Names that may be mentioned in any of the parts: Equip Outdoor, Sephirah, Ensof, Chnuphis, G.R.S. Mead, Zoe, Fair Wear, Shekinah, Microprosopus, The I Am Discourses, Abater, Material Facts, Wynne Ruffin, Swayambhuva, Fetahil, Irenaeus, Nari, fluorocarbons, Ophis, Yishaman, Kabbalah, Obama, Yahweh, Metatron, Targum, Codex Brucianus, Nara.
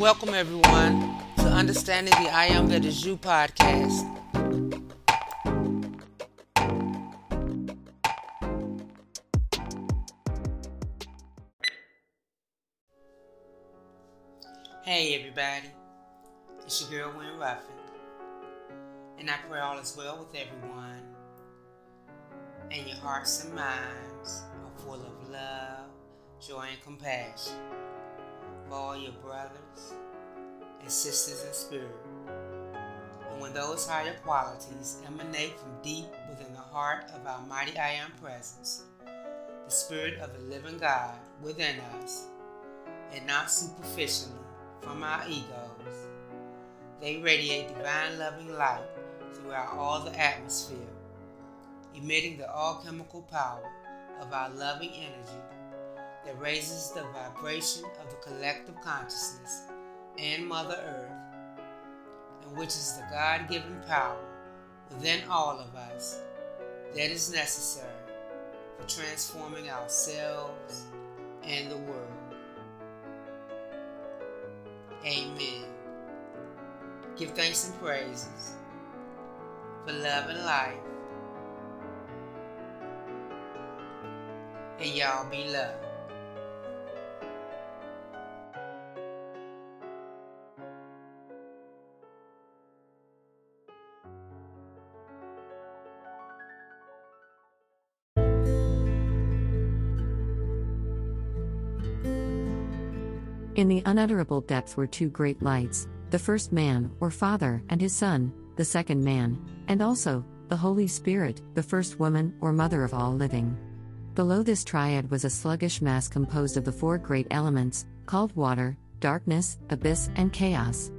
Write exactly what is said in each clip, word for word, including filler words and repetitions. welcome everyone to Understanding the I Am That Is You podcast. Hey everybody, it's your girl Wynne Ruffin, and I pray all is well with everyone, and your hearts and minds are full of love, joy, and compassion for all your brothers and sisters in spirit. And when those higher qualities emanate from deep within the heart of our mighty I Am Presence, the Spirit of the Living God within us, and not superficially from our egos, they radiate divine loving light throughout all the atmosphere, emitting the all-chemical power of our loving energy that raises the vibration of the collective consciousness and Mother Earth, and which is the God-given power within all of us that is necessary for transforming ourselves and the world. Amen. Give thanks and praises for love and life. And y'all be loved. In the unutterable depths were two great lights, the first man, or Father, and his Son, the second man, and also, the Holy Spirit, the first woman, or Mother of all living. Below this triad was a sluggish mass composed of the four great elements, called water, darkness, abyss, and chaos.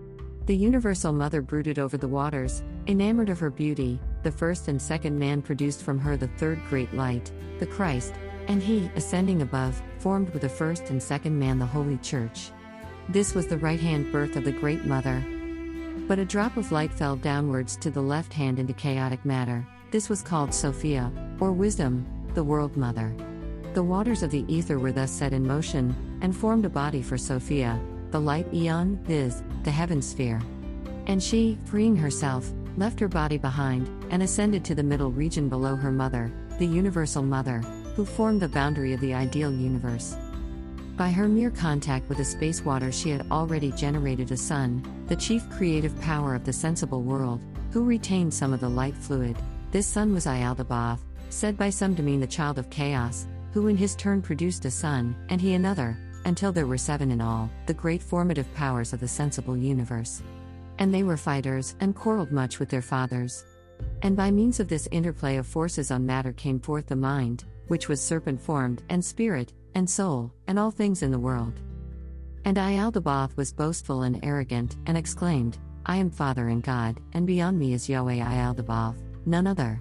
The Universal Mother brooded over the waters, enamored of her beauty. The first and second man produced from her the third great light, the Christ, and he, ascending above, formed with the first and second man the Holy Church. This was the right-hand birth of the Great Mother. But a drop of light fell downwards to the left hand into chaotic matter. This was called Sophia, or Wisdom, the World Mother. The waters of the ether were thus set in motion, and formed a body for Sophia, the light eon, viz., the heaven sphere. And she, freeing herself, left her body behind, and ascended to the middle region below her mother, the Universal Mother, who formed the boundary of the ideal universe. By her mere contact with the space water she had already generated a sun, the chief creative power of the sensible world, who retained some of the light fluid. This sun was Ialdabaoth, said by some to mean the child of chaos, who in his turn produced a sun, and he another, until there were seven in all, the great formative powers of the sensible universe. And they were fighters, and quarreled much with their fathers. And by means of this interplay of forces on matter came forth the mind, which was serpent-formed, and spirit, and soul, and all things in the world. And Ialdabaoth was boastful and arrogant, and exclaimed, I am Father and God, and beyond me is Yahweh Ialdabaoth, none other.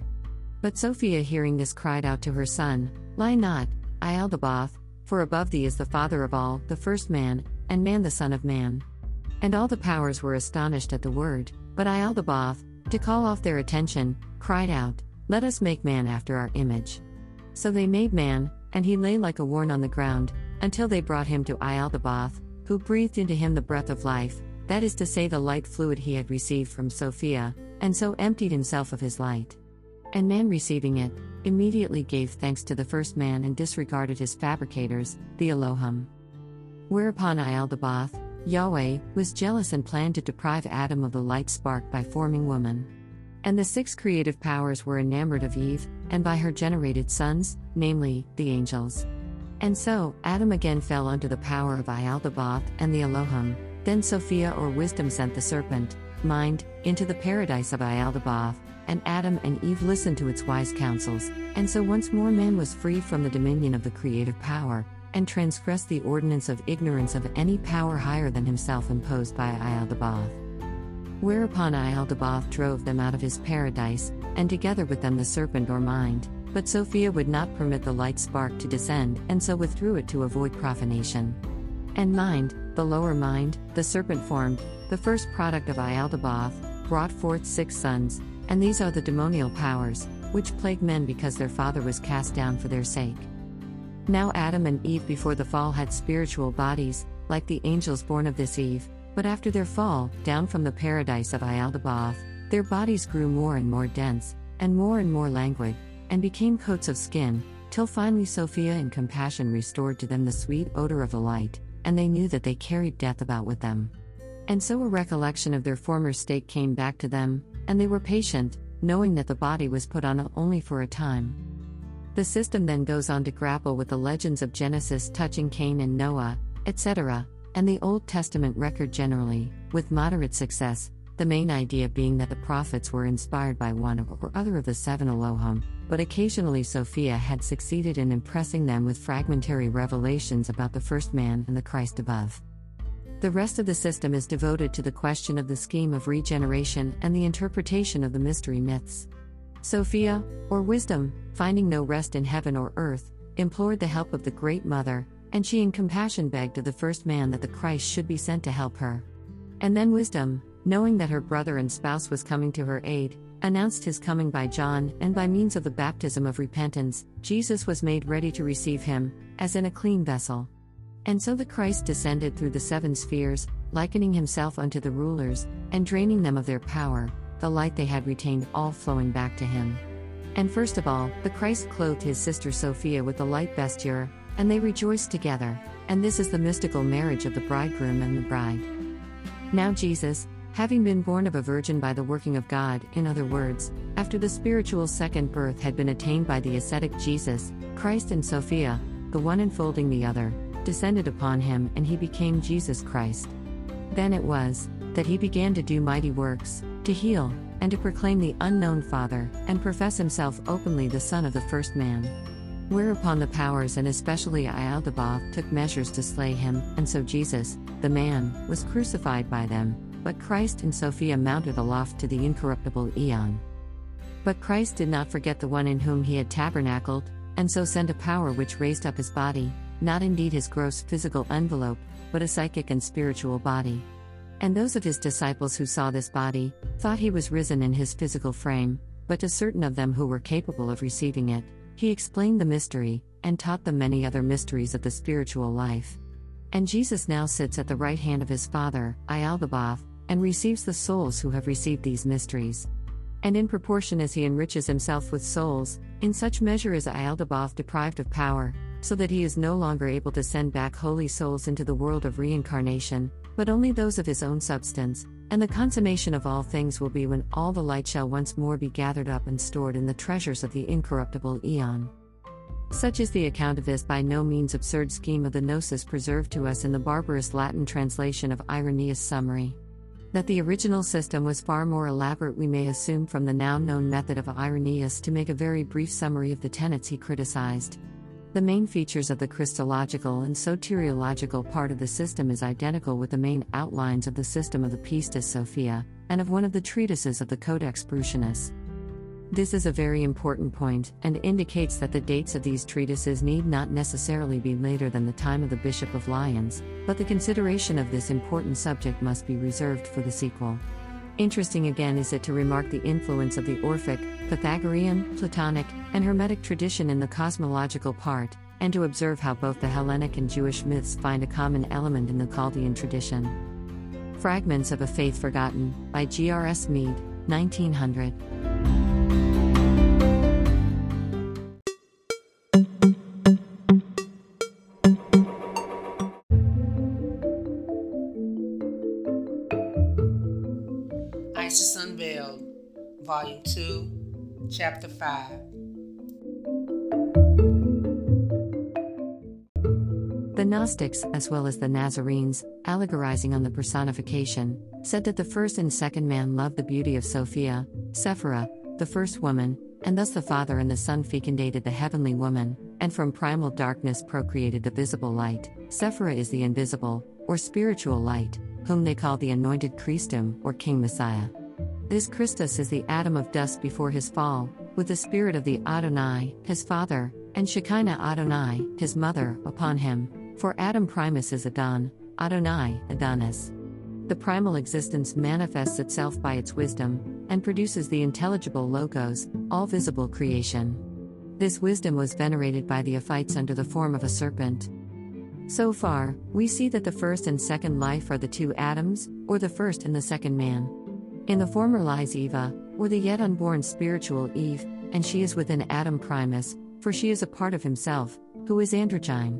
But Sophia, hearing this, cried out to her son, Lie not, Ialdabaoth, for above thee is the Father of all, the first man, and man the Son of Man. And all the powers were astonished at the word, but Ialdabaoth, to call off their attention, cried out, Let us make man after our image. So they made man, and he lay like a worm on the ground, until they brought him to Ialdabaoth, who breathed into him the breath of life, that is to say the light fluid he had received from Sophia, and so emptied himself of his light. And man, receiving it, immediately gave thanks to the first man and disregarded his fabricators, the Elohim. Whereupon Ialdabaoth, Yahweh, was jealous and planned to deprive Adam of the light spark by forming woman. And the six creative powers were enamored of Eve, and by her generated sons, namely, the angels. And so, Adam again fell under the power of Ialdabaoth and the Elohim. Then Sophia, or Wisdom, sent the serpent, mind, into the paradise of Ialdabaoth, and Adam and Eve listened to its wise counsels, and so once more man was free from the dominion of the creative power, and transgressed the ordinance of ignorance of any power higher than himself imposed by Ialdabaoth. Whereupon Ialdabaoth drove them out of his paradise, and together with them the serpent or mind, but Sophia would not permit the light spark to descend, and so withdrew it to avoid profanation. And mind, the lower mind, the serpent formed, the first product of Ialdabaoth, brought forth six sons, and these are the demonial powers, which plague men because their father was cast down for their sake. Now Adam and Eve before the fall had spiritual bodies, like the angels born of this Eve, but after their fall, down from the paradise of Ialdabaoth, their bodies grew more and more dense, and more and more languid, and became coats of skin, till finally Sophia in compassion restored to them the sweet odor of the light, and they knew that they carried death about with them. And so a recollection of their former state came back to them, and they were patient, knowing that the body was put on only for a time. The system then goes on to grapple with the legends of Genesis touching Cain and Noah, et cetera, and the Old Testament record generally, with moderate success, the main idea being that the prophets were inspired by one or other of the seven Elohim, but occasionally Sophia had succeeded in impressing them with fragmentary revelations about the first man and the Christ above. The rest of the system is devoted to the question of the scheme of regeneration and the interpretation of the mystery myths. Sophia, or wisdom, finding no rest in heaven or earth, implored the help of the Great Mother, and she in compassion begged of the first man that the Christ should be sent to help her. And then wisdom, knowing that her brother and spouse was coming to her aid, announced his coming by John, and by means of the baptism of repentance, Jesus was made ready to receive him, as in a clean vessel. And so the Christ descended through the seven spheres, likening himself unto the rulers, and draining them of their power, the light they had retained all flowing back to him. And first of all, the Christ clothed his sister Sophia with the light vesture, and they rejoiced together, and this is the mystical marriage of the bridegroom and the bride. Now Jesus, having been born of a virgin by the working of God, in other words, after the spiritual second birth had been attained by the ascetic Jesus, Christ and Sophia, the one enfolding the other, descended upon him, and he became Jesus Christ. Then it was that he began to do mighty works, to heal, and to proclaim the unknown Father, and profess himself openly the Son of the first man. Whereupon the powers and especially Ialdabaoth took measures to slay him, and so Jesus, the man, was crucified by them, but Christ and Sophia mounted aloft to the incorruptible aeon. But Christ did not forget the one in whom he had tabernacled, and so sent a power which raised up his body, not indeed his gross physical envelope, but a psychic and spiritual body. And those of his disciples who saw this body, thought he was risen in his physical frame, but to certain of them who were capable of receiving it, he explained the mystery, and taught them many other mysteries of the spiritual life. And Jesus now sits at the right hand of his Father, Ialdabaoth, and receives the souls who have received these mysteries. And in proportion as he enriches himself with souls, in such measure is Ialdabaoth deprived of power, so that he is no longer able to send back holy souls into the world of reincarnation, but only those of his own substance, and the consummation of all things will be when all the light shall once more be gathered up and stored in the treasures of the incorruptible aeon. Such is the account of this by no means absurd scheme of the Gnosis preserved to us in the barbarous Latin translation of Irenaeus' summary. That the original system was far more elaborate we may assume from the now known method of Irenaeus to make a very brief summary of the tenets he criticized. The main features of the Christological and soteriological part of the system is identical with the main outlines of the system of the Pistis Sophia, and of one of the treatises of the Codex Brucianus. This is a very important point, and indicates that the dates of these treatises need not necessarily be later than the time of the Bishop of Lyons, but the consideration of this important subject must be reserved for the sequel. Interesting again is it to remark the influence of the Orphic, Pythagorean, Platonic, and Hermetic tradition in the cosmological part, and to observe how both the Hellenic and Jewish myths find a common element in the Chaldean tradition. Fragments of a Faith Forgotten, by G R S Mead, nineteen hundred. Isis Unveiled, Volume two, Chapter five. The Gnostics, as well as the Nazarenes, allegorizing on the personification, said that the first and second man loved the beauty of Sophia, Sephirah, the first woman, and thus the Father and the Son fecundated the heavenly woman, and from primal darkness procreated the visible light. Sephirah is the invisible, or spiritual light, whom they call the Anointed Christum, or King Messiah. This Christus is the atom of dust before his fall, with the spirit of the Adonai, his father, and Shekinah Adonai, his mother, upon him, for Adam Primus is Adon, Adonai, Adonis. The primal existence manifests itself by its wisdom, and produces the intelligible Logos, all visible creation. This wisdom was venerated by the Ophites under the form of a serpent. So far, we see that the first and second life are the two atoms, or the first and the second man. In the former lies Eva, or the yet unborn spiritual Eve, and she is within Adam Primus, for she is a part of himself, who is androgyne.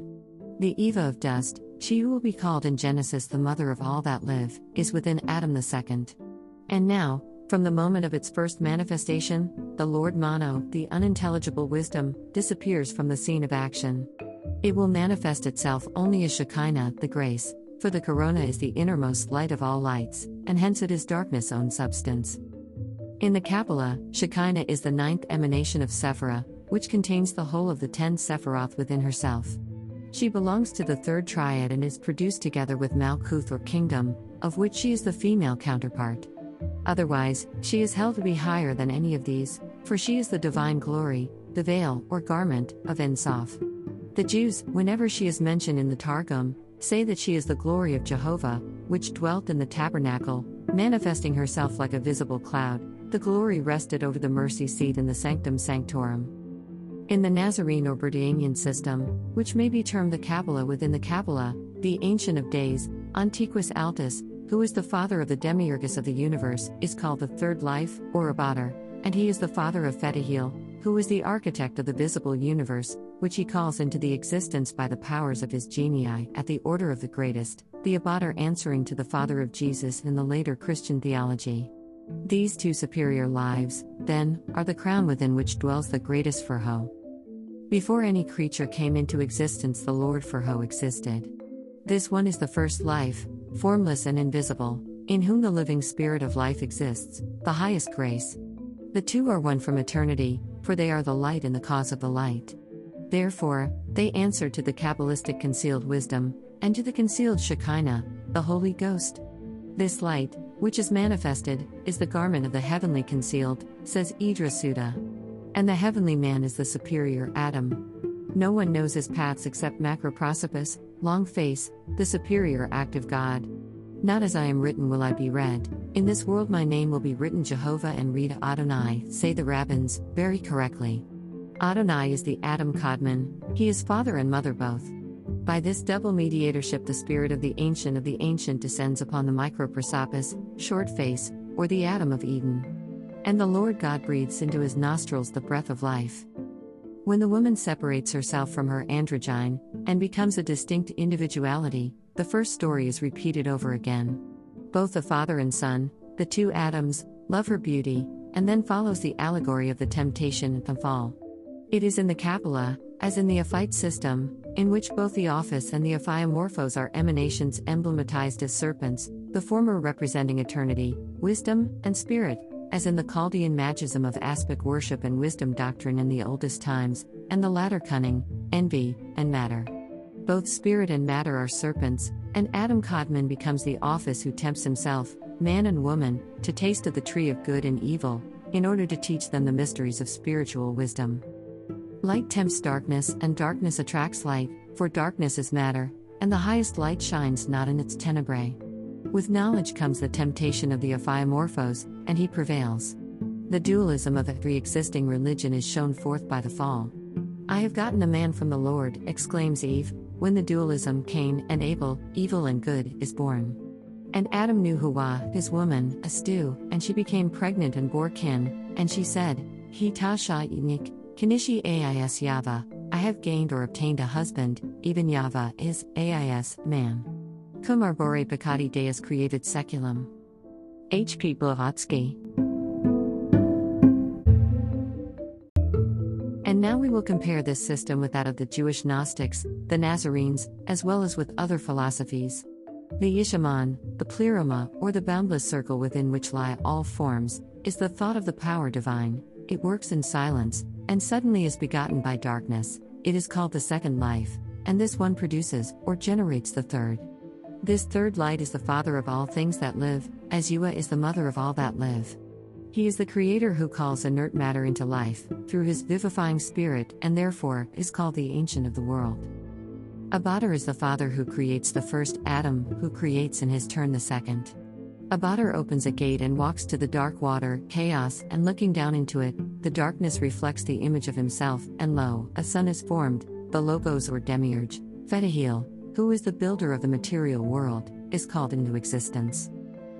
The Eva of dust, she who will be called in Genesis the mother of all that live, is within Adam the second. And now, from the moment of its first manifestation, the Lord Manu, the unintelligible wisdom, disappears from the scene of action. It will manifest itself only as Shekinah, the grace, for the corona is the innermost light of all lights, and hence it is darkness' own substance. In the Kabbalah, Shekinah is the ninth emanation of Sephirah, which contains the whole of the ten Sephiroth within herself. She belongs to the third triad and is produced together with Malkuth or kingdom, of which she is the female counterpart. Otherwise, she is held to be higher than any of these, for she is the divine glory, the veil or garment, of Ensof. The Jews, whenever she is mentioned in the Targum, say that she is the glory of Jehovah, which dwelt in the tabernacle, manifesting herself like a visible cloud. The glory rested over the mercy seat in the Sanctum Sanctorum. In the Nazarene or Berdaanian system, which may be termed the Kabbalah within the Kabbalah, the Ancient of Days, Antiquus Altus, who is the father of the Demiurgus of the universe, is called the Third Life, or Abater, and he is the father of Fetahil, who is the architect of the visible universe, which he calls into the existence by the powers of his genii at the order of the greatest, the Abater answering to the father of Jesus in the later Christian theology. These two superior lives, then, are the crown within which dwells the greatest Firho. Before any creature came into existence, the Lord Firho existed. This one is the first life, formless and invisible, in whom the living spirit of life exists, the highest grace. The two are one from eternity, for they are the light and the cause of the light. Therefore, they answer to the Kabbalistic concealed wisdom, and to the concealed Shekinah, the Holy Ghost. This light, which is manifested, is the garment of the heavenly concealed, says Idrasuta. And the heavenly man is the superior Adam. No one knows his paths except Macroprosopus, Long Face, the superior active God. Not as I am written will I be read, in this world my name will be written Jehovah and read Adonai, say the rabbins, very correctly. Adonai is the Adam Kadmon, he is father and mother both. By this double mediatorship the spirit of the ancient of the ancient descends upon the Microprosopus, Short Face, or the Adam of Eden. And the Lord God breathes into his nostrils the breath of life. When the woman separates herself from her androgyne, and becomes a distinct individuality, the first story is repeated over again. Both the father and son, the two Adams, love her beauty, and then follows the allegory of the temptation and the fall. It is in the Kabbalah, as in the Ophite system, in which both the Ophis and the Ophiomorphos are emanations emblematized as serpents, the former representing eternity, wisdom, and spirit, as in the Chaldean magism of aspic worship and wisdom doctrine in the oldest times, and the latter cunning, envy, and matter. Both spirit and matter are serpents, and Adam Kadmon becomes the Ophis who tempts himself, man and woman, to taste of the tree of good and evil, in order to teach them the mysteries of spiritual wisdom. Light tempts darkness, and darkness attracts light, for darkness is matter, and the highest light shines not in its tenebrae. With knowledge comes the temptation of the Ophiomorphos, and he prevails. The dualism of every existing religion is shown forth by the fall. I have gotten a man from the Lord, exclaims Eve, when the dualism Cain and Abel, evil and good, is born. And Adam knew Hawa, his woman, a stew, and she became pregnant and bore Kin, and she said, He tasha inik, kinishi ais Yava, I have gained or obtained a husband, even Yava is, ais, man. Cum arbore peccati deus created seculum. H P Blavatsky. And now we will compare this system with that of the Jewish Gnostics, the Nazarenes, as well as with other philosophies. The Yishaman, the Pleroma, or the boundless circle within which lie all forms, is the thought of the power divine, it works in silence, and suddenly is begotten by darkness, it is called the second life, and this one produces, or generates the third. This third light is the father of all things that live, as Yua is the mother of all that live. He is the creator who calls inert matter into life, through his vivifying spirit, and therefore, is called the ancient of the world. Abater is the father who creates the first Adam, who creates in his turn the second. Abater opens a gate and walks to the dark water, chaos, and looking down into it, the darkness reflects the image of himself, and lo, a son is formed, the Logos or Demiurge, Fetahil, who is the builder of the material world, is called into existence.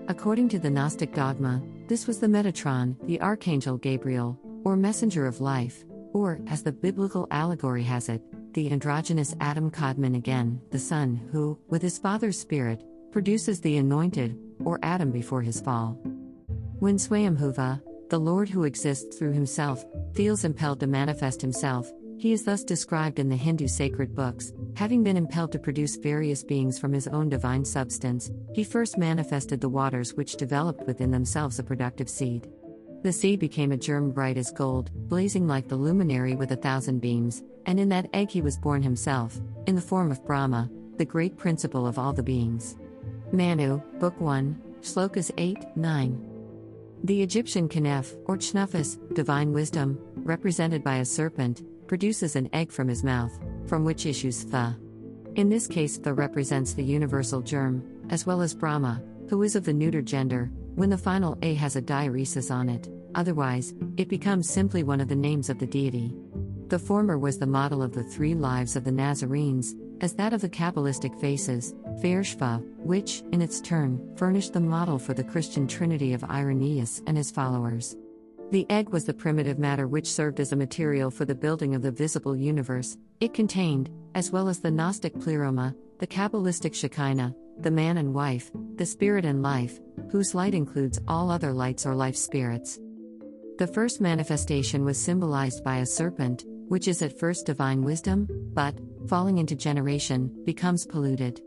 According to the Gnostic dogma, this was the Metatron, the Archangel Gabriel, or messenger of life, or, as the biblical allegory has it, the androgynous Adam Kadmon again, the son who, with his father's spirit, produces the anointed, or Adam before his fall. When Swayambhuva, the Lord who exists through himself, feels impelled to manifest himself, he is thus described in the Hindu sacred books, having been impelled to produce various beings from his own divine substance, he first manifested the waters which developed within themselves a productive seed. The seed became a germ bright as gold, blazing like the luminary with a thousand beams, and in that egg he was born himself, in the form of Brahma, the great principle of all the beings. Manu, Book one, Shlokas eight, nine. The Egyptian Kneph, or Chnuphis, divine wisdom, represented by a serpent, produces an egg from his mouth, from which issues Tha. In this case Tha represents the universal germ, as well as Brahma, who is of the neuter gender, when the final A has a diresis on it, otherwise, it becomes simply one of the names of the deity. The former was the model of the three lives of the Nazarenes, as that of the Kabbalistic faces, Fairshva, which, in its turn, furnished the model for the Christian trinity of Irenaeus and his followers. The egg was the primitive matter which served as a material for the building of the visible universe. It contained, as well as the Gnostic Pleroma, the Kabbalistic Shekinah, the man and wife, the spirit and life, whose light includes all other lights or life spirits. The first manifestation was symbolized by a serpent, which is at first divine wisdom, but, falling into generation, becomes polluted.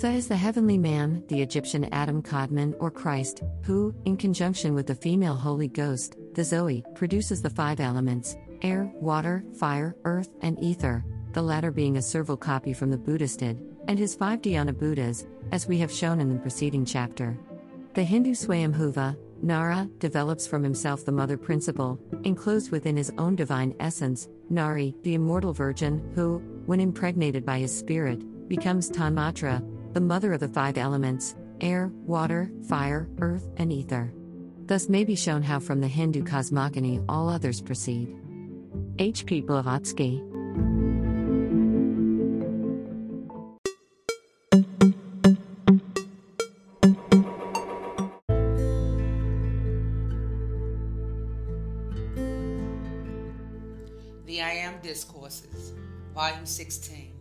Tha is the heavenly man, the Egyptian Adam Kadmon or Christ, who, in conjunction with the female Holy Ghost, the Zoe, produces the five elements, air, water, fire, earth, and ether, the latter being a servile copy from the Buddhistid, and his five Dhyana Buddhas, as we have shown in the preceding chapter. The Hindu Swayambhuva, Nara, develops from himself the mother principle, enclosed within his own divine essence, Nari, the immortal virgin, who, when impregnated by his spirit, becomes Tanmatra, the mother of the five elements, air, water, fire, earth, and ether. Thus may be shown how from the Hindu cosmogony all others proceed. H P Blavatsky. The I Am Discourses, Volume sixteen.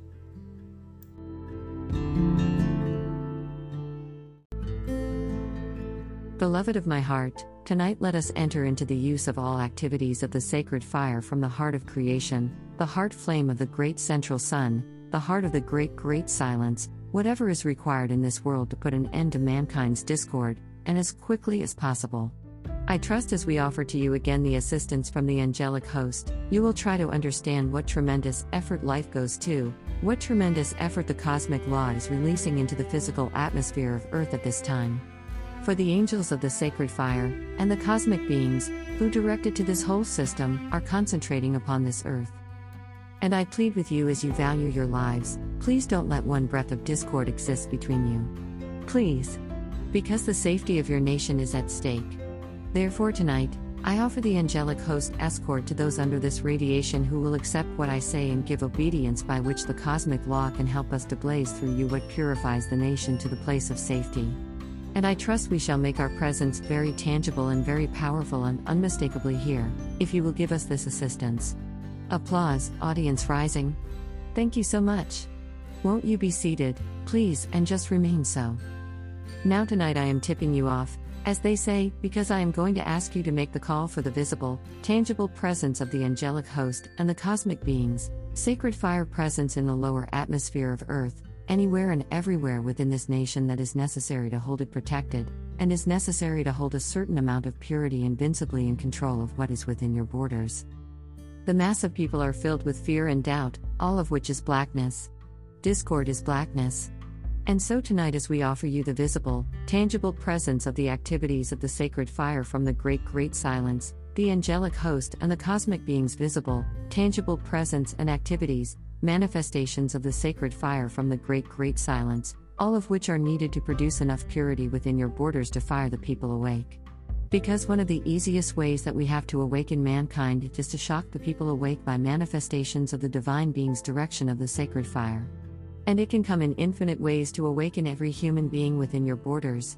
Beloved of my heart, tonight let us enter into the use of all activities of the sacred fire from the heart of creation, the heart flame of the great central sun, the heart of the great great silence, whatever is required in this world to put an end to mankind's discord, and as quickly as possible. I trust as we offer to you again the assistance from the angelic host, you will try to understand what tremendous effort life goes to, what tremendous effort the cosmic law is releasing into the physical atmosphere of Earth at this time. For the angels of the sacred fire, and the cosmic beings, who directed to this whole system, are concentrating upon this Earth. And I plead with you as you value your lives, please don't let one breath of discord exist between you. Please. Because the safety of your nation is at stake. Therefore tonight, I offer the angelic host escort to those under this radiation who will accept what I say and give obedience by which the cosmic law can help us to blaze through you what purifies the nation to the place of safety. And I trust we shall make our presence very tangible and very powerful and unmistakably here, if you will give us this assistance. Applause, audience rising. Thank you so much. Won't you be seated, please, and just remain so. Now tonight I am tipping you off, as they say, because I am going to ask you to make the call for the visible, tangible presence of the angelic host and the cosmic beings, sacred fire presence in the lower atmosphere of Earth, anywhere and everywhere within this nation that is necessary to hold it protected, and is necessary to hold a certain amount of purity invincibly in control of what is within your borders. The mass of people are filled with fear and doubt, all of which is blackness. Discord is blackness. And so tonight as we offer you the visible, tangible presence of the activities of the sacred fire from the great great silence, the angelic host and the cosmic beings visible, tangible presence and activities, manifestations of the sacred fire from the great great silence, all of which are needed to produce enough purity within your borders to fire the people awake. Because one of the easiest ways that we have to awaken mankind is to shock the people awake by manifestations of the divine being's direction of the sacred fire. and it can come in infinite ways to awaken every human being within your borders.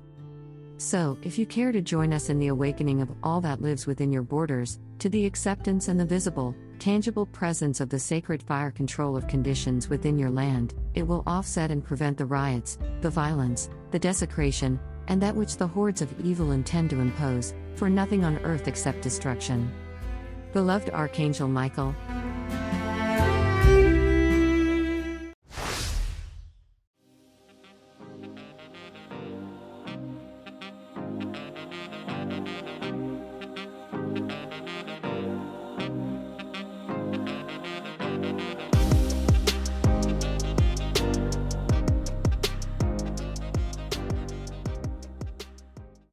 So, if you care to join us in the awakening of all that lives within your borders, to the acceptance and the visible, tangible presence of the sacred fire control of conditions within your land, it will offset and prevent the riots, the violence, the desecration, and that which the hordes of evil intend to impose, for nothing on earth except destruction. Beloved Archangel Michael,